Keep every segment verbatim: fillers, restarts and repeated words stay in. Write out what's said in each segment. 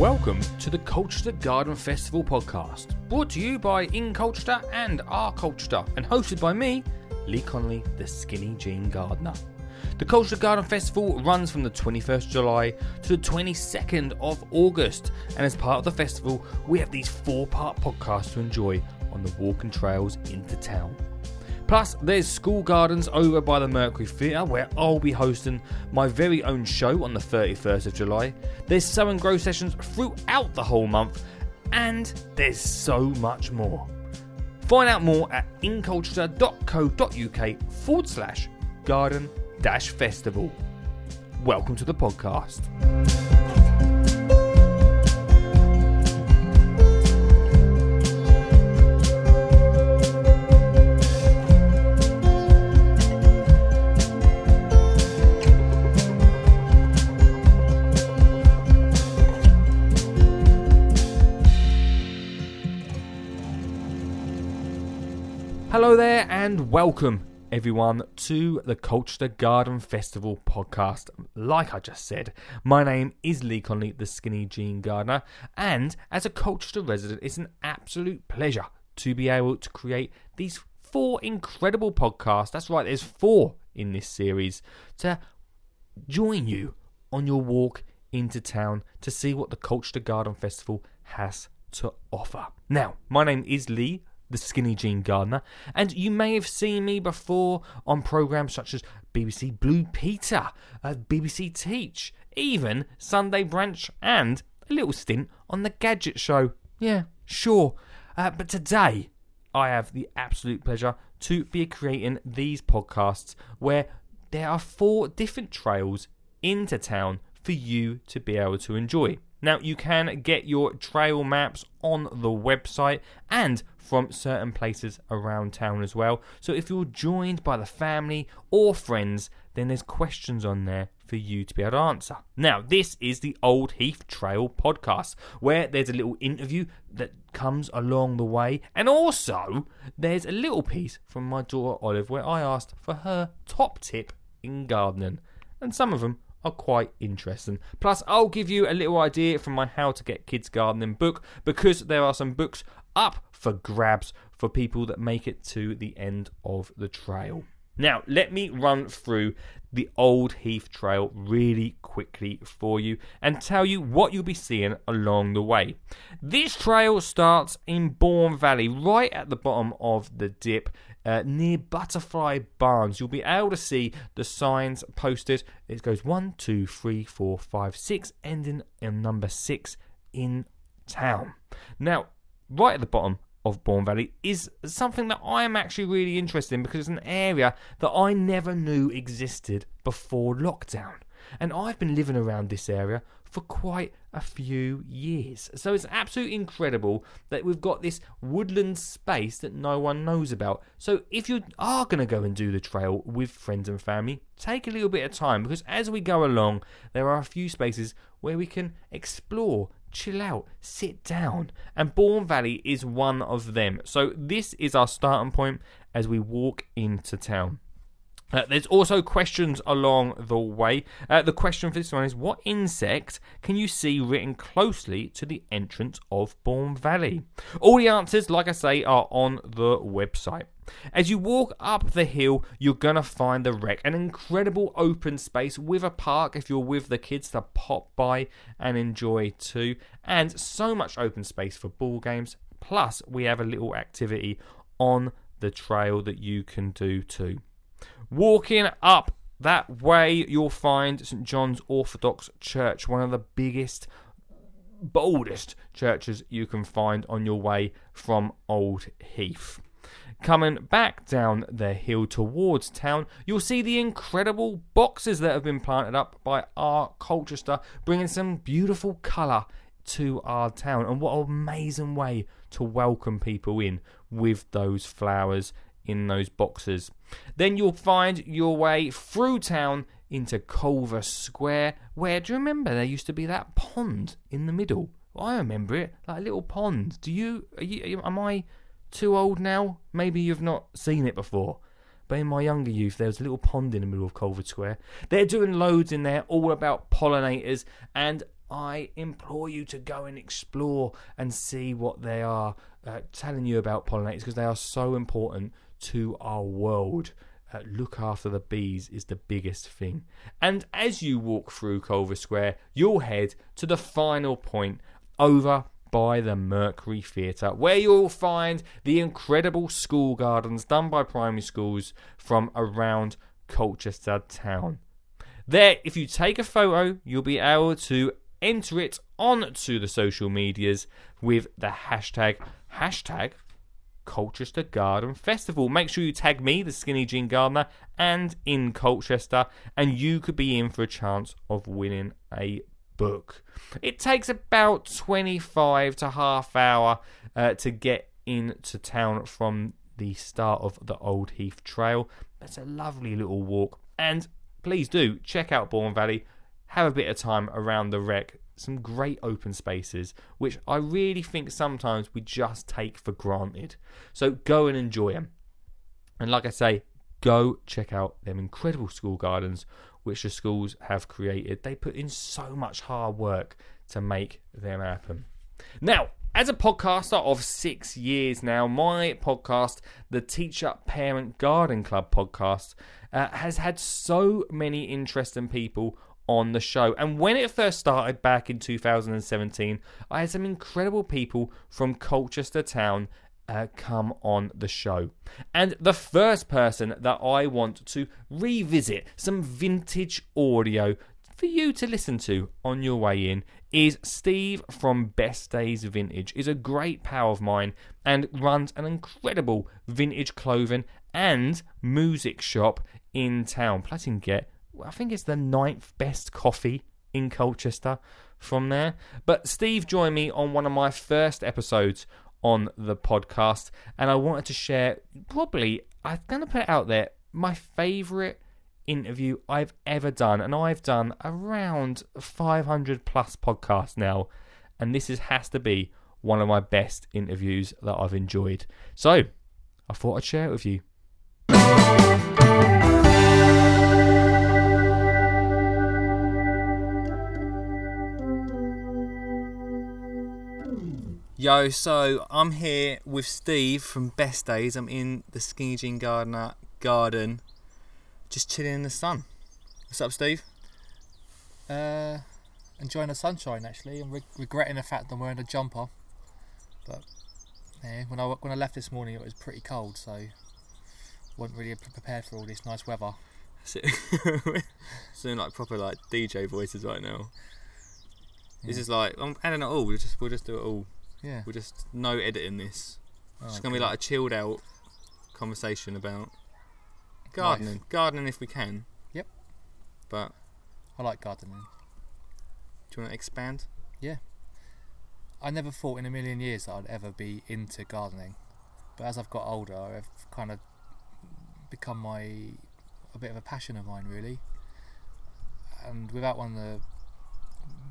Welcome to the Colchester Garden Festival podcast, brought to you by In Colchester and Our Colchester, and hosted by me, Lee Connolly, the Skinny Jean Gardener. The Colchester Garden Festival runs from the twenty-first of July to the twenty-second of August, and as part of the festival, we have these four-part podcasts to enjoy on the walk and trails into town. Plus, there's School Gardens over by the Mercury Theatre, where I'll be hosting my very own show on the thirty-first of July. There's sow and grow sessions throughout the whole month, and there's so much more. Find out more at inculture.co.uk forward slash garden dash festival. Welcome to the podcast. Hello there and welcome everyone to the Colchester Garden Festival podcast. Like I just said, my name is Lee Connolly, the Skinny Jean Gardener, and as a Colchester resident, it's an absolute pleasure to be able to create these four incredible podcasts. That's right, there's four in this series to join you on your walk into town to see what the Colchester Garden Festival has to offer. Now, my name is Lee, the Skinny Jean Gardener, and you may have seen me before on programmes such as B B C Blue Peter, uh, B B C Teach, even Sunday Brunch, and a little stint on The Gadget Show. Yeah, sure. Uh, but today, I have the absolute pleasure to be creating these podcasts where there are four different trails into town for you to be able to enjoy. Now, you can get your trail maps on the website and from certain places around town as well. So if you're joined by the family or friends, then there's questions on there for you to be able to answer. Now, this is the Old Heath Trail podcast, where there's a little interview that comes along the way, and also there's a little piece from my daughter Olive where I asked for her top tip in gardening, and some of them are quite interesting. Plus, I'll give you a little idea from my How to Get Kids Gardening book, because there are some books up for grabs for people that make it to the end of the trail. Now, let me run through the Old Heath Trail really quickly for you and tell you what you'll be seeing along the way. This trail starts in Bourne Valley, right at the bottom of the dip, uh, near Butterfly Barns. You'll be able to see the signs posted. It goes one, two, three, four, five, six, ending in number six in town. Now, right at the bottom of Bourne Valley is something that I am actually really interested in, because it's an area that I never knew existed before lockdown, and I've been living around this area for quite a few years. So it's absolutely incredible that we've got this woodland space that no one knows about. So if you are going to go and do the trail with friends and family, take a little bit of time, because as we go along, there are a few spaces where we can explore, chill out, sit down, and Bourne Valley is one of them. So this is our starting point as we walk into town. Uh, there's also questions along the way. Uh, the question for this one is, what insect can you see written closely to the entrance of Bourne Valley? All the answers, like I say, are on the website. As you walk up the hill, you're going to find the wreck, an incredible open space with a park if you're with the kids to pop by and enjoy too. And so much open space for ball games. Plus, we have a little activity on the trail that you can do too. Walking up that way, you'll find Saint John's Orthodox Church, one of the biggest, boldest churches you can find on your way from Old Heath. Coming back down the hill towards town, you'll see the incredible boxes that have been planted up by Our Colchester, bringing some beautiful colour to our town. And what an amazing way to welcome people in with those flowers in those boxes. Then you'll find your way through town into Culver Square, where, do you remember, there used to be that pond in the middle? I remember it, like a little pond. Do you, are you, am I too old now? Maybe you've not seen it before. But in my younger youth, there was a little pond in the middle of Culver Square. They're doing loads in there, all about pollinators, and I implore you to go and explore and see what they are uh, telling you about pollinators, because they are so important to our world. Uh, look after the bees is the biggest thing. And as you walk through Culver Square, you'll head to the final point over by the Mercury Theatre, where you'll find the incredible school gardens done by primary schools from around Colchester town. There, if you take a photo, you'll be able to enter it onto the social medias with the hashtag, hashtag Colchester Garden Festival. Make sure you tag me, the Skinny Jean Gardener, and in Colchester, and you could be in for a chance of winning a book. It takes about twenty-five to half hour uh, to get into town from the start of the Old Heath Trail. That's a lovely little walk, and please do check out Bourne Valley, have a bit of time around the wreck, some great open spaces, which I really think sometimes we just take for granted. So go and enjoy them. And like I say, go check out them incredible school gardens, which the schools have created. They put in so much hard work to make them happen. Now, as a podcaster of six years now, my podcast, the Teacher Parent Garden Club podcast, uh, has had so many interesting people on the show. And when it first started back in two thousand seventeen, I had some incredible people from Colchester town uh, come on the show. And the first person that I want to revisit some vintage audio for you to listen to on your way in is Steve from Best Days Vintage. He's a great pal of mine and runs an incredible vintage clothing and music shop in town. Plattengate, I think it's the ninth best coffee in Colchester from there. But Steve joined me on one of my first episodes on the podcast, and I wanted to share probably, I'm going to put it out there, my favourite interview I've ever done, and I've done around five hundred plus podcasts now, and this is, has to be one of my best interviews that I've enjoyed. So I thought I'd share it with you. Yo, so I'm here with Steve from Best Days. I'm in the Skinny Jean Gardener garden, just chilling in the sun. What's up, Steve? Uh, enjoying the sunshine, actually, and re- regretting the fact that I'm wearing a jumper. But yeah, when I when I left this morning, it was pretty cold, so wasn't really prepared for all this nice weather. So, sounding like proper like D J voices right now. Yeah. This is like I'm adding it all. We'll just we'll just do it all. Yeah. We'll just no editing this. Oh, it's gonna okay. be like a chilled out conversation about gardening. Life. Gardening if we can. Yep. But I like gardening. Do you want to expand? Yeah. I never thought in a million years that I'd ever be into gardening. But as I've got older, I've kind of become my a bit of a passion of mine, really. And without wanting to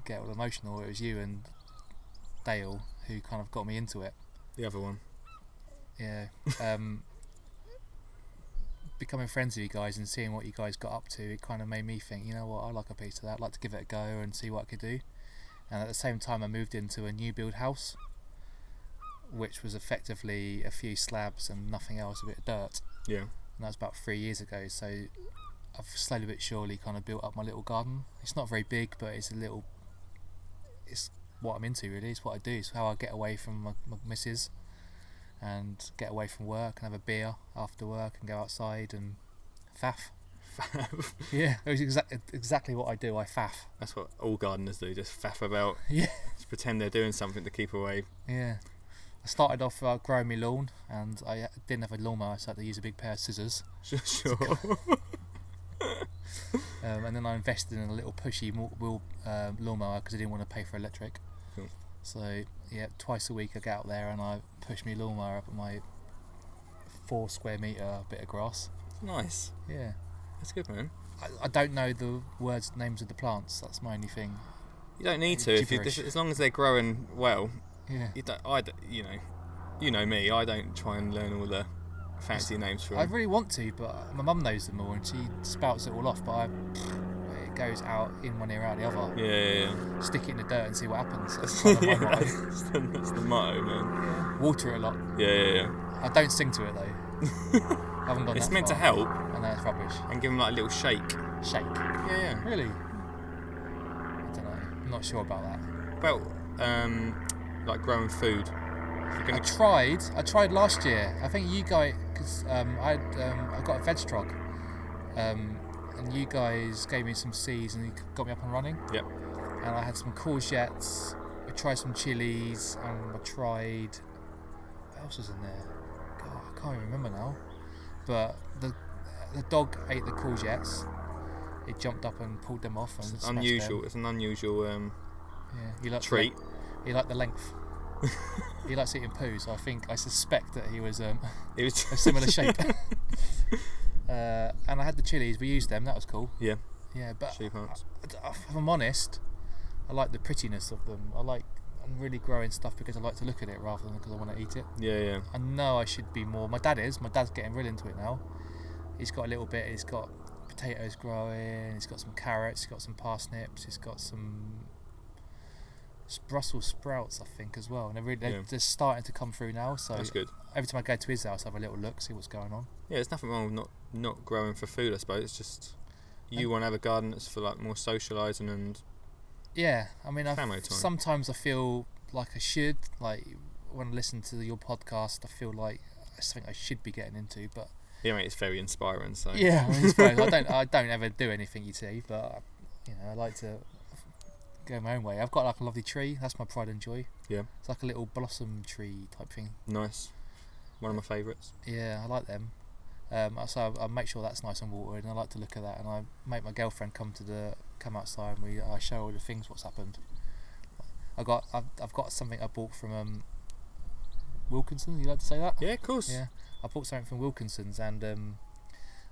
get all emotional, it was you and Dale who kind of got me into it. The other one. Yeah. Um becoming friends with you guys and seeing what you guys got up to, it kind of made me think, you know what, I like a piece of that, I'd like to give it a go and see what I could do. And at the same time, I moved into a new build house, which was effectively a few slabs and nothing else, a bit of dirt. Yeah. And that was about three years ago, so I've slowly but surely kind of built up my little garden. It's not very big, but it's a little, it's what I'm into, really. It's what I do. It's how I get away from my, my missus and get away from work and have a beer after work and go outside and faff. Faff. Yeah, it was exactly exactly what I do. I faff. That's what all gardeners do, just faff about. Yeah. Just pretend they're doing something to keep away. Yeah. I started off uh, growing my lawn, and I didn't have a lawnmower, so I had to use a big pair of scissors. Sure. sure. um, and then I invested in a little pushy wheel, uh, lawnmower because I didn't want to pay for electric. Cool. So yeah, twice a week I get out there and I push my lawnmower up at my four square metre bit of grass. Nice. Yeah. That's good, man. I, I don't know the words, names of the plants. That's my only thing. You don't need to, if you, as long as they're growing well. Yeah. You don't, I, you know, you know me. I don't try and learn all the fancy names for them. I really want to, but my mum knows them all and she spouts it all off. But I, goes out in one ear, out the other. Yeah, yeah, yeah. Stick it in the dirt and see what happens. That's kind of my yeah, motto. That's the, that's the motto, man. Yeah. Water it a lot. Yeah, yeah, yeah. I don't sing to it, though. I haven't gone It's that meant far. to help. I know, it's rubbish. And give them, like, a little shake. Shake? Yeah, yeah. Really? I don't know. I'm not sure about that. About, um, like, growing food. I tried. I tried last year. I think you guys... Cause, um, I um, I got a veg trog. Um, and you guys gave me some seeds and you got me up and running. Yep. And I had some courgettes. I tried some chilies. And I tried... What else was in there? God, I can't even remember now. But the the dog ate the courgettes. It jumped up and pulled them off. And it's unusual. Them. It's an unusual um, yeah. he liked treat. He liked the length. He likes eating poo, so I think I suspect that he was um it was a similar shape. uh, and I had the chilies. We used them. That was cool. Yeah. Yeah, but I, I, if I'm honest, I like the prettiness of them. I like I'm really growing stuff because I like to look at it rather than because I want to eat it. Yeah, yeah. I know I should be more. My dad is. My dad's getting real into it now. He's got a little bit. He's got potatoes growing. He's got some carrots. He's got some parsnips. He's got some. Brussels sprouts, I think, as well, and they're really they're yeah. just starting to come through now. So that's good. Every time I go to his house, I have a little look, see what's going on. Yeah, there's nothing wrong with not, not growing for food. I suppose it's just you and want to have a garden that's for like more socialising and yeah. I mean, I sometimes I feel like I should like when I listen to your podcast, I feel like it's something I should be getting into, but yeah, mate, it's very inspiring. So yeah, I'm inspired. I don't I don't ever do anything you see, but you know, I like to. Go my own way. I've got like a lovely tree. That's my pride and joy. Yeah. It's like a little blossom tree type thing. Nice. One of my favourites. Yeah, I like them. Um, so I, I make sure that's nice and watered, and I like to look at that. And I make my girlfriend come to the come outside, and we I show all the things what's happened. I got I've, I've got something I bought from um, Wilkinson. You like to say that? Yeah, of course. Yeah. I bought something from Wilkinson's, and um,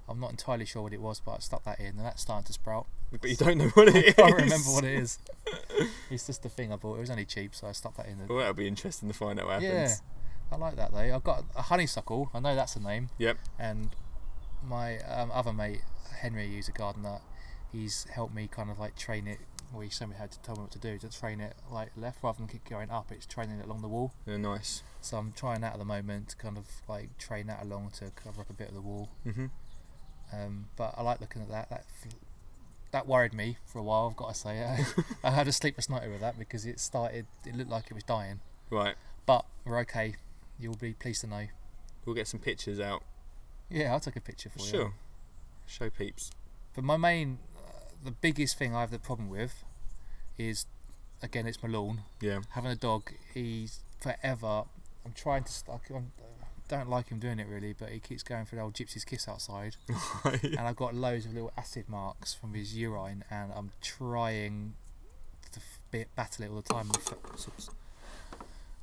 I'm not entirely sure what it was, but I stuck that in, and that's starting to sprout. But you don't know what it I is. I can't remember what it is. It's just the thing I bought. It was only cheap, so I stuck that in. Well, that'll be interesting to find out what happens. Yeah, I like that though. I've got a honeysuckle. I know that's the name. Yep. And my um, other mate, Henry, who's a gardener, he's helped me kind of like train it. Well, he showed me how to tell me what to do to train it like left rather than keep going up. It's training it along the wall. Yeah, nice. So I'm trying that at the moment to kind of like train that along to cover up a bit of the wall. Mm-hmm. Um, but I like looking at that. That. That worried me for a while, I've got to say. I, I had a sleepless night with that because it started, it looked like it was dying. Right. But we're okay. You'll be pleased to know. We'll get some pictures out. Yeah, I'll take a picture for sure. you. Sure. Show peeps. But my main, uh, the biggest thing I have the problem with is, again, it's Malone. Yeah. Having a dog, he's forever, I'm trying to, I don't like him doing it really, but he keeps going for the old gypsy's kiss outside. Yeah. And I've got loads of little acid marks from his urine, and I'm trying to f- battle it all the time.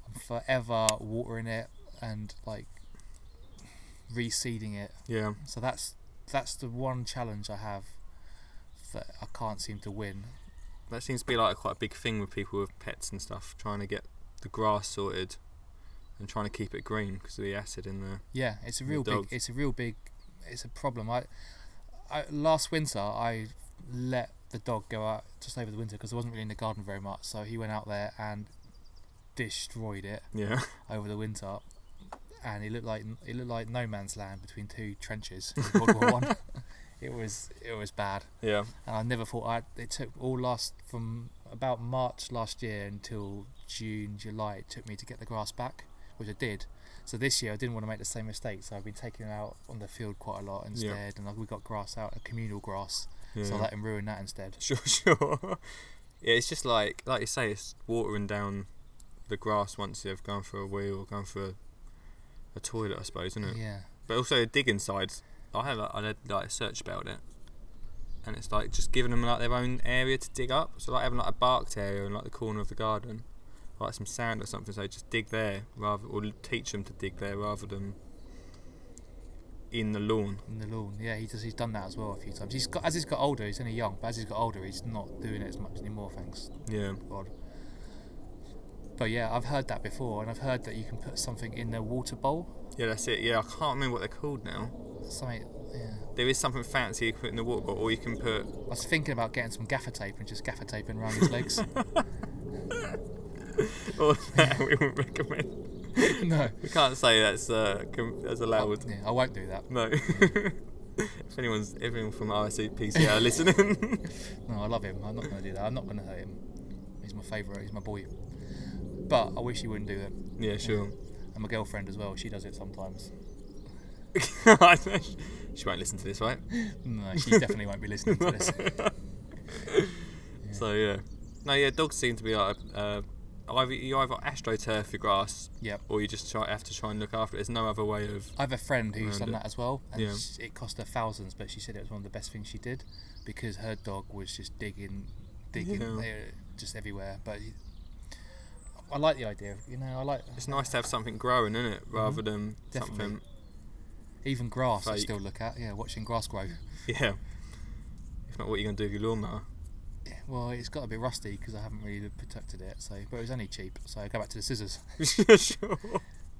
I'm forever watering it and like reseeding it. Yeah. So that's that's the one challenge I have that I can't seem to win. That seems to be like quite a big thing with people with pets and stuff, trying to get the grass sorted. And trying to keep it green because of the acid in there. Yeah, it's a real big. It's a real big. It's a problem. I, I last winter I let the dog go out just over the winter because I wasn't really in the garden very much. So he went out there and destroyed it. Yeah. Over the winter, and it looked like it looked like no man's land between two trenches. In World War One. It was it was bad. Yeah. And I never thought I. It took all last from about March last year until June, July. It took me to get the grass back. Which I did. So this year I didn't want to make the same mistake, so I've been taking it out on the field quite a lot instead. Yeah. And like we got grass out, a communal grass, yeah. So I let him ruin that instead. Sure, sure. Yeah, it's just like like you say, it's watering down the grass once you've gone for a wheel or gone for a, a toilet, I suppose, isn't it? Yeah. But also digging sides. I had like, I had like a search about it, and it's like just giving them like their own area to dig up. So like having like a barked area in like the corner of the garden. Like some sand or something, so just dig there rather, or teach them to dig there rather than in the lawn. In the lawn, yeah, he does. He's done that as well a few times. He's got as he's got older. He's only young, but as he's got older, he's not doing it as much anymore. Thanks. Yeah. God. But yeah, I've heard that before, and I've heard that you can put something in the water bowl. Yeah, that's it. Yeah, I can't remember what they're called now. Something Yeah. There is something fancy you can put in the water bottle, or you can put... I was thinking about getting some gaffer tape and just gaffer taping around his legs. Or that we wouldn't recommend. No. We can't say that's uh, that's allowed. I, yeah, I won't do that. No. If anyone's everyone from R S P C A listening. No, I love him. I'm not going to do that. I'm not going to hurt him. He's my favourite. He's my boy. But I wish he wouldn't do that. Yeah, sure. Yeah. And my girlfriend as well. She does it sometimes. She won't listen to this, right? No, she definitely won't be listening to this. Yeah. So yeah, no, yeah. Dogs seem to be like uh, either you either astroturf your grass, yep, or you just try, have to try and look after it. There's no other way of. I have a friend who's done it. That as well, and yeah. It cost her thousands, but she said it was one of the best things she did because her dog was just digging, digging, yeah. just everywhere. But I like the idea. You know, I like. It's nice to have something growing, isn't it, rather mm-hmm. than definitely. Something. Even grass fake. I still look at, yeah, watching grass grow. Yeah. If not, what are you going to do with your lawnmower? Yeah, well, it's got a bit rusty because I haven't really protected it, so but it was only cheap, so I go back to the scissors. Sure.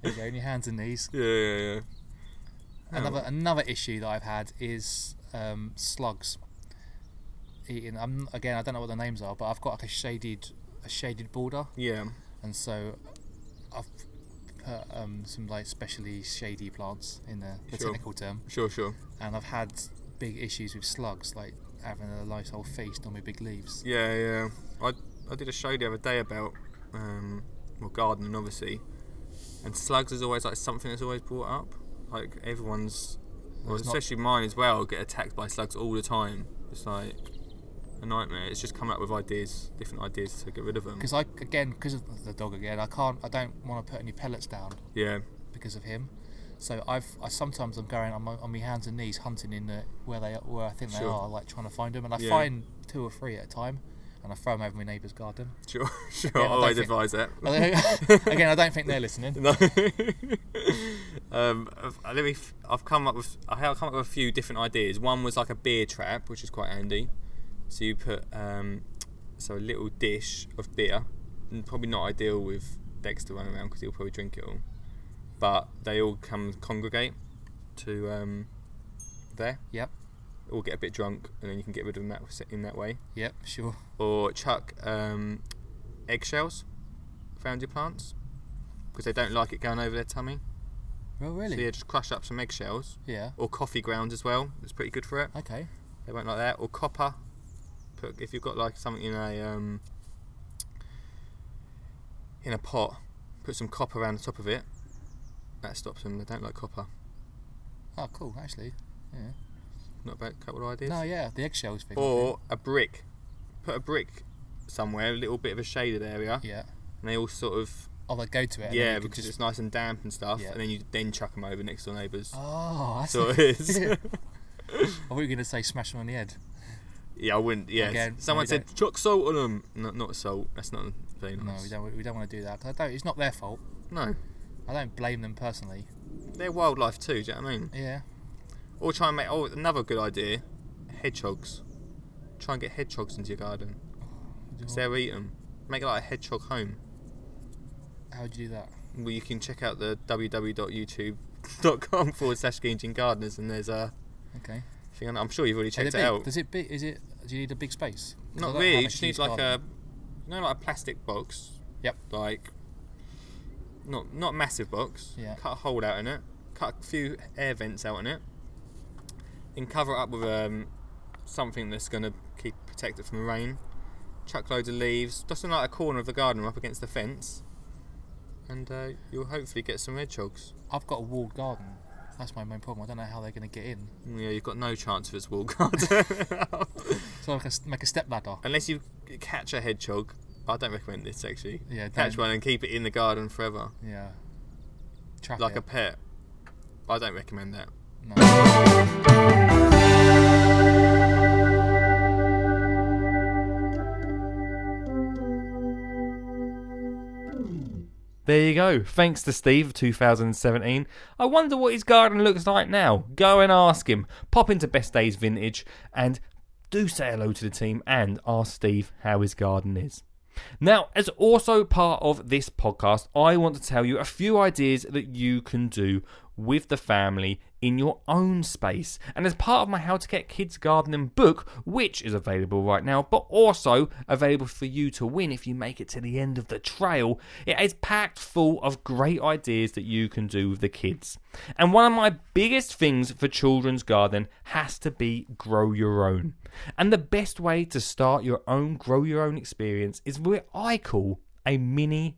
There you go, in your hands and knees. Yeah, yeah, yeah. Another, oh. another issue that I've had is um, slugs. Eating, I'm, again, I don't know what the names are, but I've got like a shaded, a shaded border. Yeah. And so I've... Uh, um, some like specially shady plants in the, the sure. technical term. Sure, sure. And I've had big issues with slugs, like having a nice old feast on my big leaves. Yeah, yeah. I I did a show the other day about um, well, gardening, obviously, and slugs is always like something that's always brought up. Like everyone's, well, well especially not... mine as well, get attacked by slugs all the time. It's like a nightmare. It's just coming up with ideas, different ideas to get rid of them. Because I, again, because of the dog again, I can't, I don't want to put any pellets down. Yeah. Because of him, so I've, I sometimes I'm going on my, on my hands and knees hunting in the where they, where I think they sure. are, like trying to find them, and I yeah. find two or three at a time, and I throw them over my neighbour's garden. Sure, sure. Again, I always think, advise that. Again, I don't think they're listening. No. um, I've, let me. I've come up with, I have come up with a few different ideas. One was like a beer trap, which is quite handy. So you put um, so a little dish of beer, and probably not ideal with Dexter running around because he'll probably drink it all. But they all come congregate to um, there. Yep. All get a bit drunk, and then you can get rid of them that in that way. Yep, sure. Or chuck um, eggshells around your plants because they don't like it going over their tummy. Oh, really? So yeah, just crush up some eggshells. Yeah. Or coffee grounds as well. It's pretty good for it. Okay. They won't like that. Or copper. If you've got like something in a um, in a pot, put some copper around the top of it. That stops them. They don't like copper. Oh, cool. Actually, yeah. Not a bad couple of ideas. No, yeah, the eggshells thing. Or a brick. Put a brick somewhere, a little bit of a shaded area. Yeah. And they all sort of. Oh, they go to it. Yeah, because just... it's nice and damp and stuff. Yeah. And then you then chuck them over next door neighbours. Oh, that's so it is. I thought you were going to say smash them on the head. Yeah, I wouldn't. Yeah, Again, someone no, said don't. Chuck salt on them. No, not salt. That's not very nice. No, we don't. We don't want to do that. Cause I don't. It's not their fault. No, I don't blame them personally. They're wildlife too. Do you know what I mean? Yeah. Or try and make. Oh, another good idea. Hedgehogs. Try and get hedgehogs into your garden. Because they'll eat them. Make like a hedgehog home. How do you do that? Well, you can check out the www.youtube.com forward slash Skinny Jean Gardeners, and there's a. Okay. I'm sure you've already checked it, it out. Does it be, is it? Do you need a big space? Not really. You just need like garden. a, you know, like a plastic box. Yep. Like, not not massive box. Yeah. Cut a hole out in it. Cut a few air vents out in it. Then cover it up with um, something that's going to keep protect it from rain. Chuck loads of leaves. Just in like a corner of the garden, up against the fence, and uh, you'll hopefully get some hedgehogs. I've got a walled garden. That's my main problem. I don't know how they're going to get in. Yeah, you've got no chance if it's wall guard. So I can make a step ladder. Unless you catch a hedgehog. I don't recommend this actually. Yeah, catch one and keep it in the garden forever. Yeah. Trap like it. A pet. I don't recommend that. No. There you go. Thanks to Steve, two thousand seventeen. I wonder what his garden looks like now. Go and ask him. Pop into Best Days Vintage and do say hello to the team and ask Steve how his garden is. Now, as also part of this podcast, I want to tell you a few ideas that you can do with the family in your own space. And as part of my How to Get Kids Gardening book, which is available right now, but also available for you to win if you make it to the end of the trail, it is packed full of great ideas that you can do with the kids. And one of my biggest things for children's garden has to be grow your own. And the best way to start your own grow your own experience is what I call a mini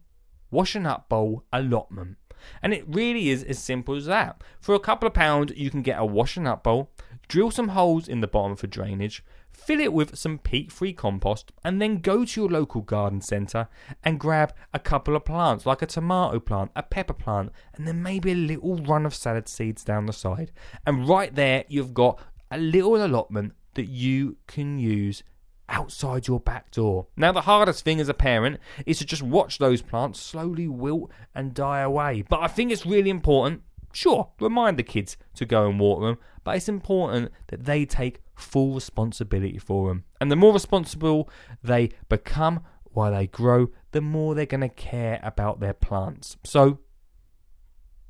washing up bowl allotment. And it really is as simple as that. For a couple of pounds, you can get a washing up bowl, drill some holes in the bottom for drainage, fill it with some peat-free compost, and then go to your local garden centre and grab a couple of plants, like a tomato plant, a pepper plant, and then maybe a little run of salad seeds down the side. And right there, you've got a little allotment that you can use outside your back door. Now, the hardest thing as a parent is to just watch those plants slowly wilt and die away. But I think it's really important, sure, remind the kids to go and water them, but it's important that they take full responsibility for them. And the more responsible they become while they grow, the more they're going to care about their plants. So,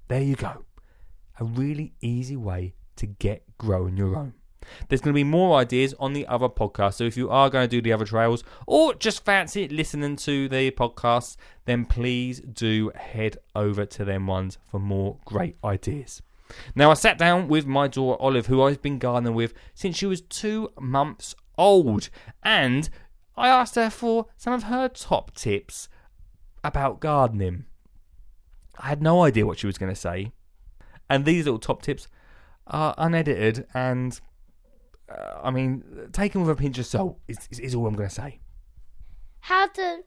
there you go. A really easy way to get growing your own. There's going to be more ideas on the other podcast, so if you are going to do the other trails or just fancy listening to the podcasts, then please do head over to them ones for more great ideas. Now, I sat down with my daughter Olive, who I've been gardening with since she was two months old, and I asked her for some of her top tips about gardening. I had no idea what she was going to say, and these little top tips are unedited and... Uh, I mean, taken with a pinch of salt is, is, is all I'm going to say. How to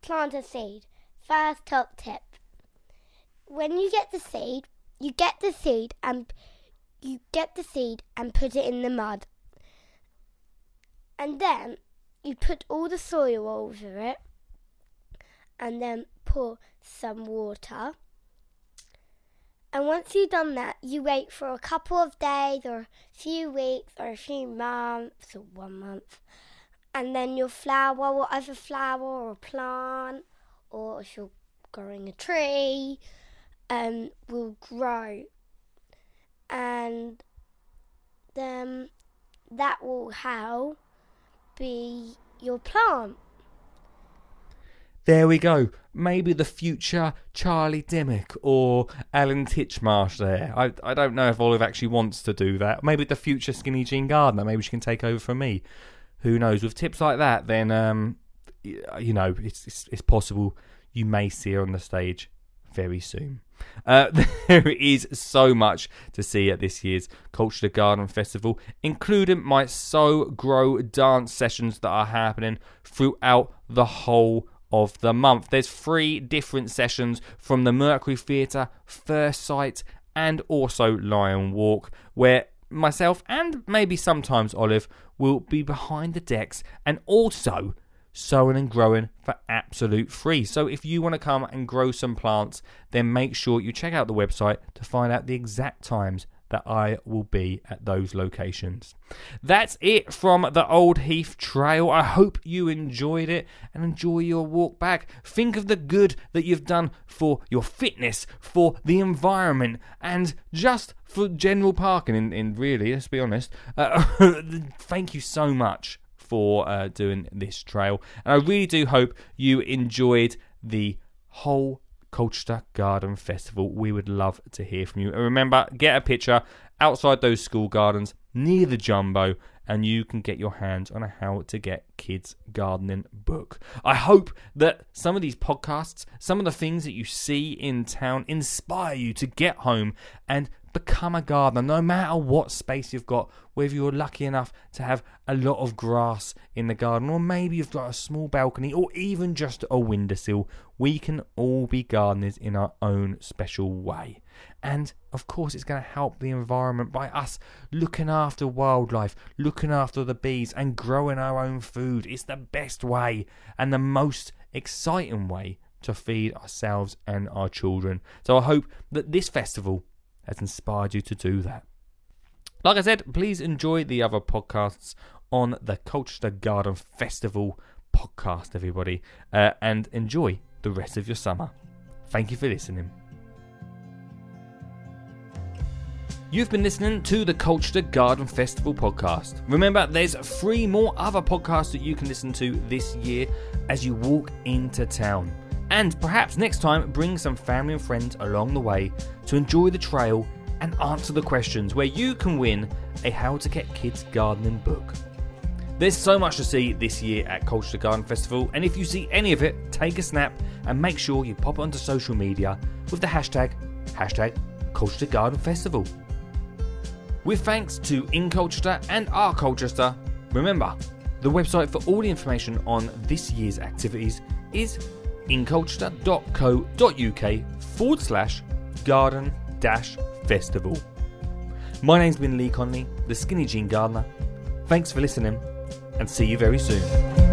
plant a seed. First top tip. When you get the seed, you get the seed and you get the seed and put it in the mud. And then you put all the soil over it and then pour some water. And once you've done that, you wait for a couple of days or a few weeks or a few months or one month. And then your flower, whatever flower or plant, or if you're growing a tree, um, will grow. And then that will help be your plant. There we go. Maybe the future Charlie Dimmock or Alan Titchmarsh there. I I don't know if Olive actually wants to do that. Maybe the future Skinny Jean Gardener. Maybe she can take over from me. Who knows? With tips like that, then, um, you know, it's, it's, it's possible you may see her on the stage very soon. Uh, there is so much to see at this year's Colchester Garden Festival, including my So Grow dance sessions that are happening throughout the whole of the month. There's three different sessions from the Mercury Theatre, First Sight, and also Lion Walk, where myself and maybe sometimes Olive will be behind the decks and also sowing and growing for absolute free. So if you want to come and grow some plants, then make sure you check out the website to find out the exact times that I will be at those locations. That's it from the Old Heath Trail. I hope you enjoyed it and enjoy your walk back. Think of the good that you've done for your fitness, for the environment, and just for general parking. And, and really, let's be honest, uh, thank you so much for uh, doing this trail. And I really do hope you enjoyed the whole Colchester Garden Festival. We would love to hear from you. And remember, get a picture outside those school gardens near the jumbo and you can get your hands on a How to Get Kids Gardening book. I hope that some of these podcasts, some of the things that you see in town inspire you to get home and become a gardener, no matter what space you've got, whether you're lucky enough to have a lot of grass in the garden, or maybe you've got a small balcony, or even just a windowsill. We can all be gardeners in our own special way. And of course, it's going to help the environment by us looking after wildlife, looking after the bees, and growing our own food. It's the best way and the most exciting way to feed ourselves and our children. So I hope that this festival has inspired you to do that. Like I said, please enjoy the other podcasts on the Colchester Garden Festival podcast, everybody, uh, and enjoy the rest of your summer. Thank you for listening. You've been listening to the Colchester Garden Festival podcast. Remember, there's three more other podcasts that you can listen to this year as you walk into town. And perhaps next time, bring some family and friends along the way to enjoy the trail and answer the questions, where you can win a How to Get Kids Gardening book. There's so much to see this year at Colchester Garden Festival, and if you see any of it, take a snap and make sure you pop it onto social media with the hashtag, hashtag Colchester Garden Festival. With thanks to In Colchester and Our Colchester. Remember, the website for all the information on this year's activities is inculture.co.uk forward slash garden dash festival. My name's been Lee Connolly, the Skinny Jean Gardener. Thanks for listening, and see you very soon.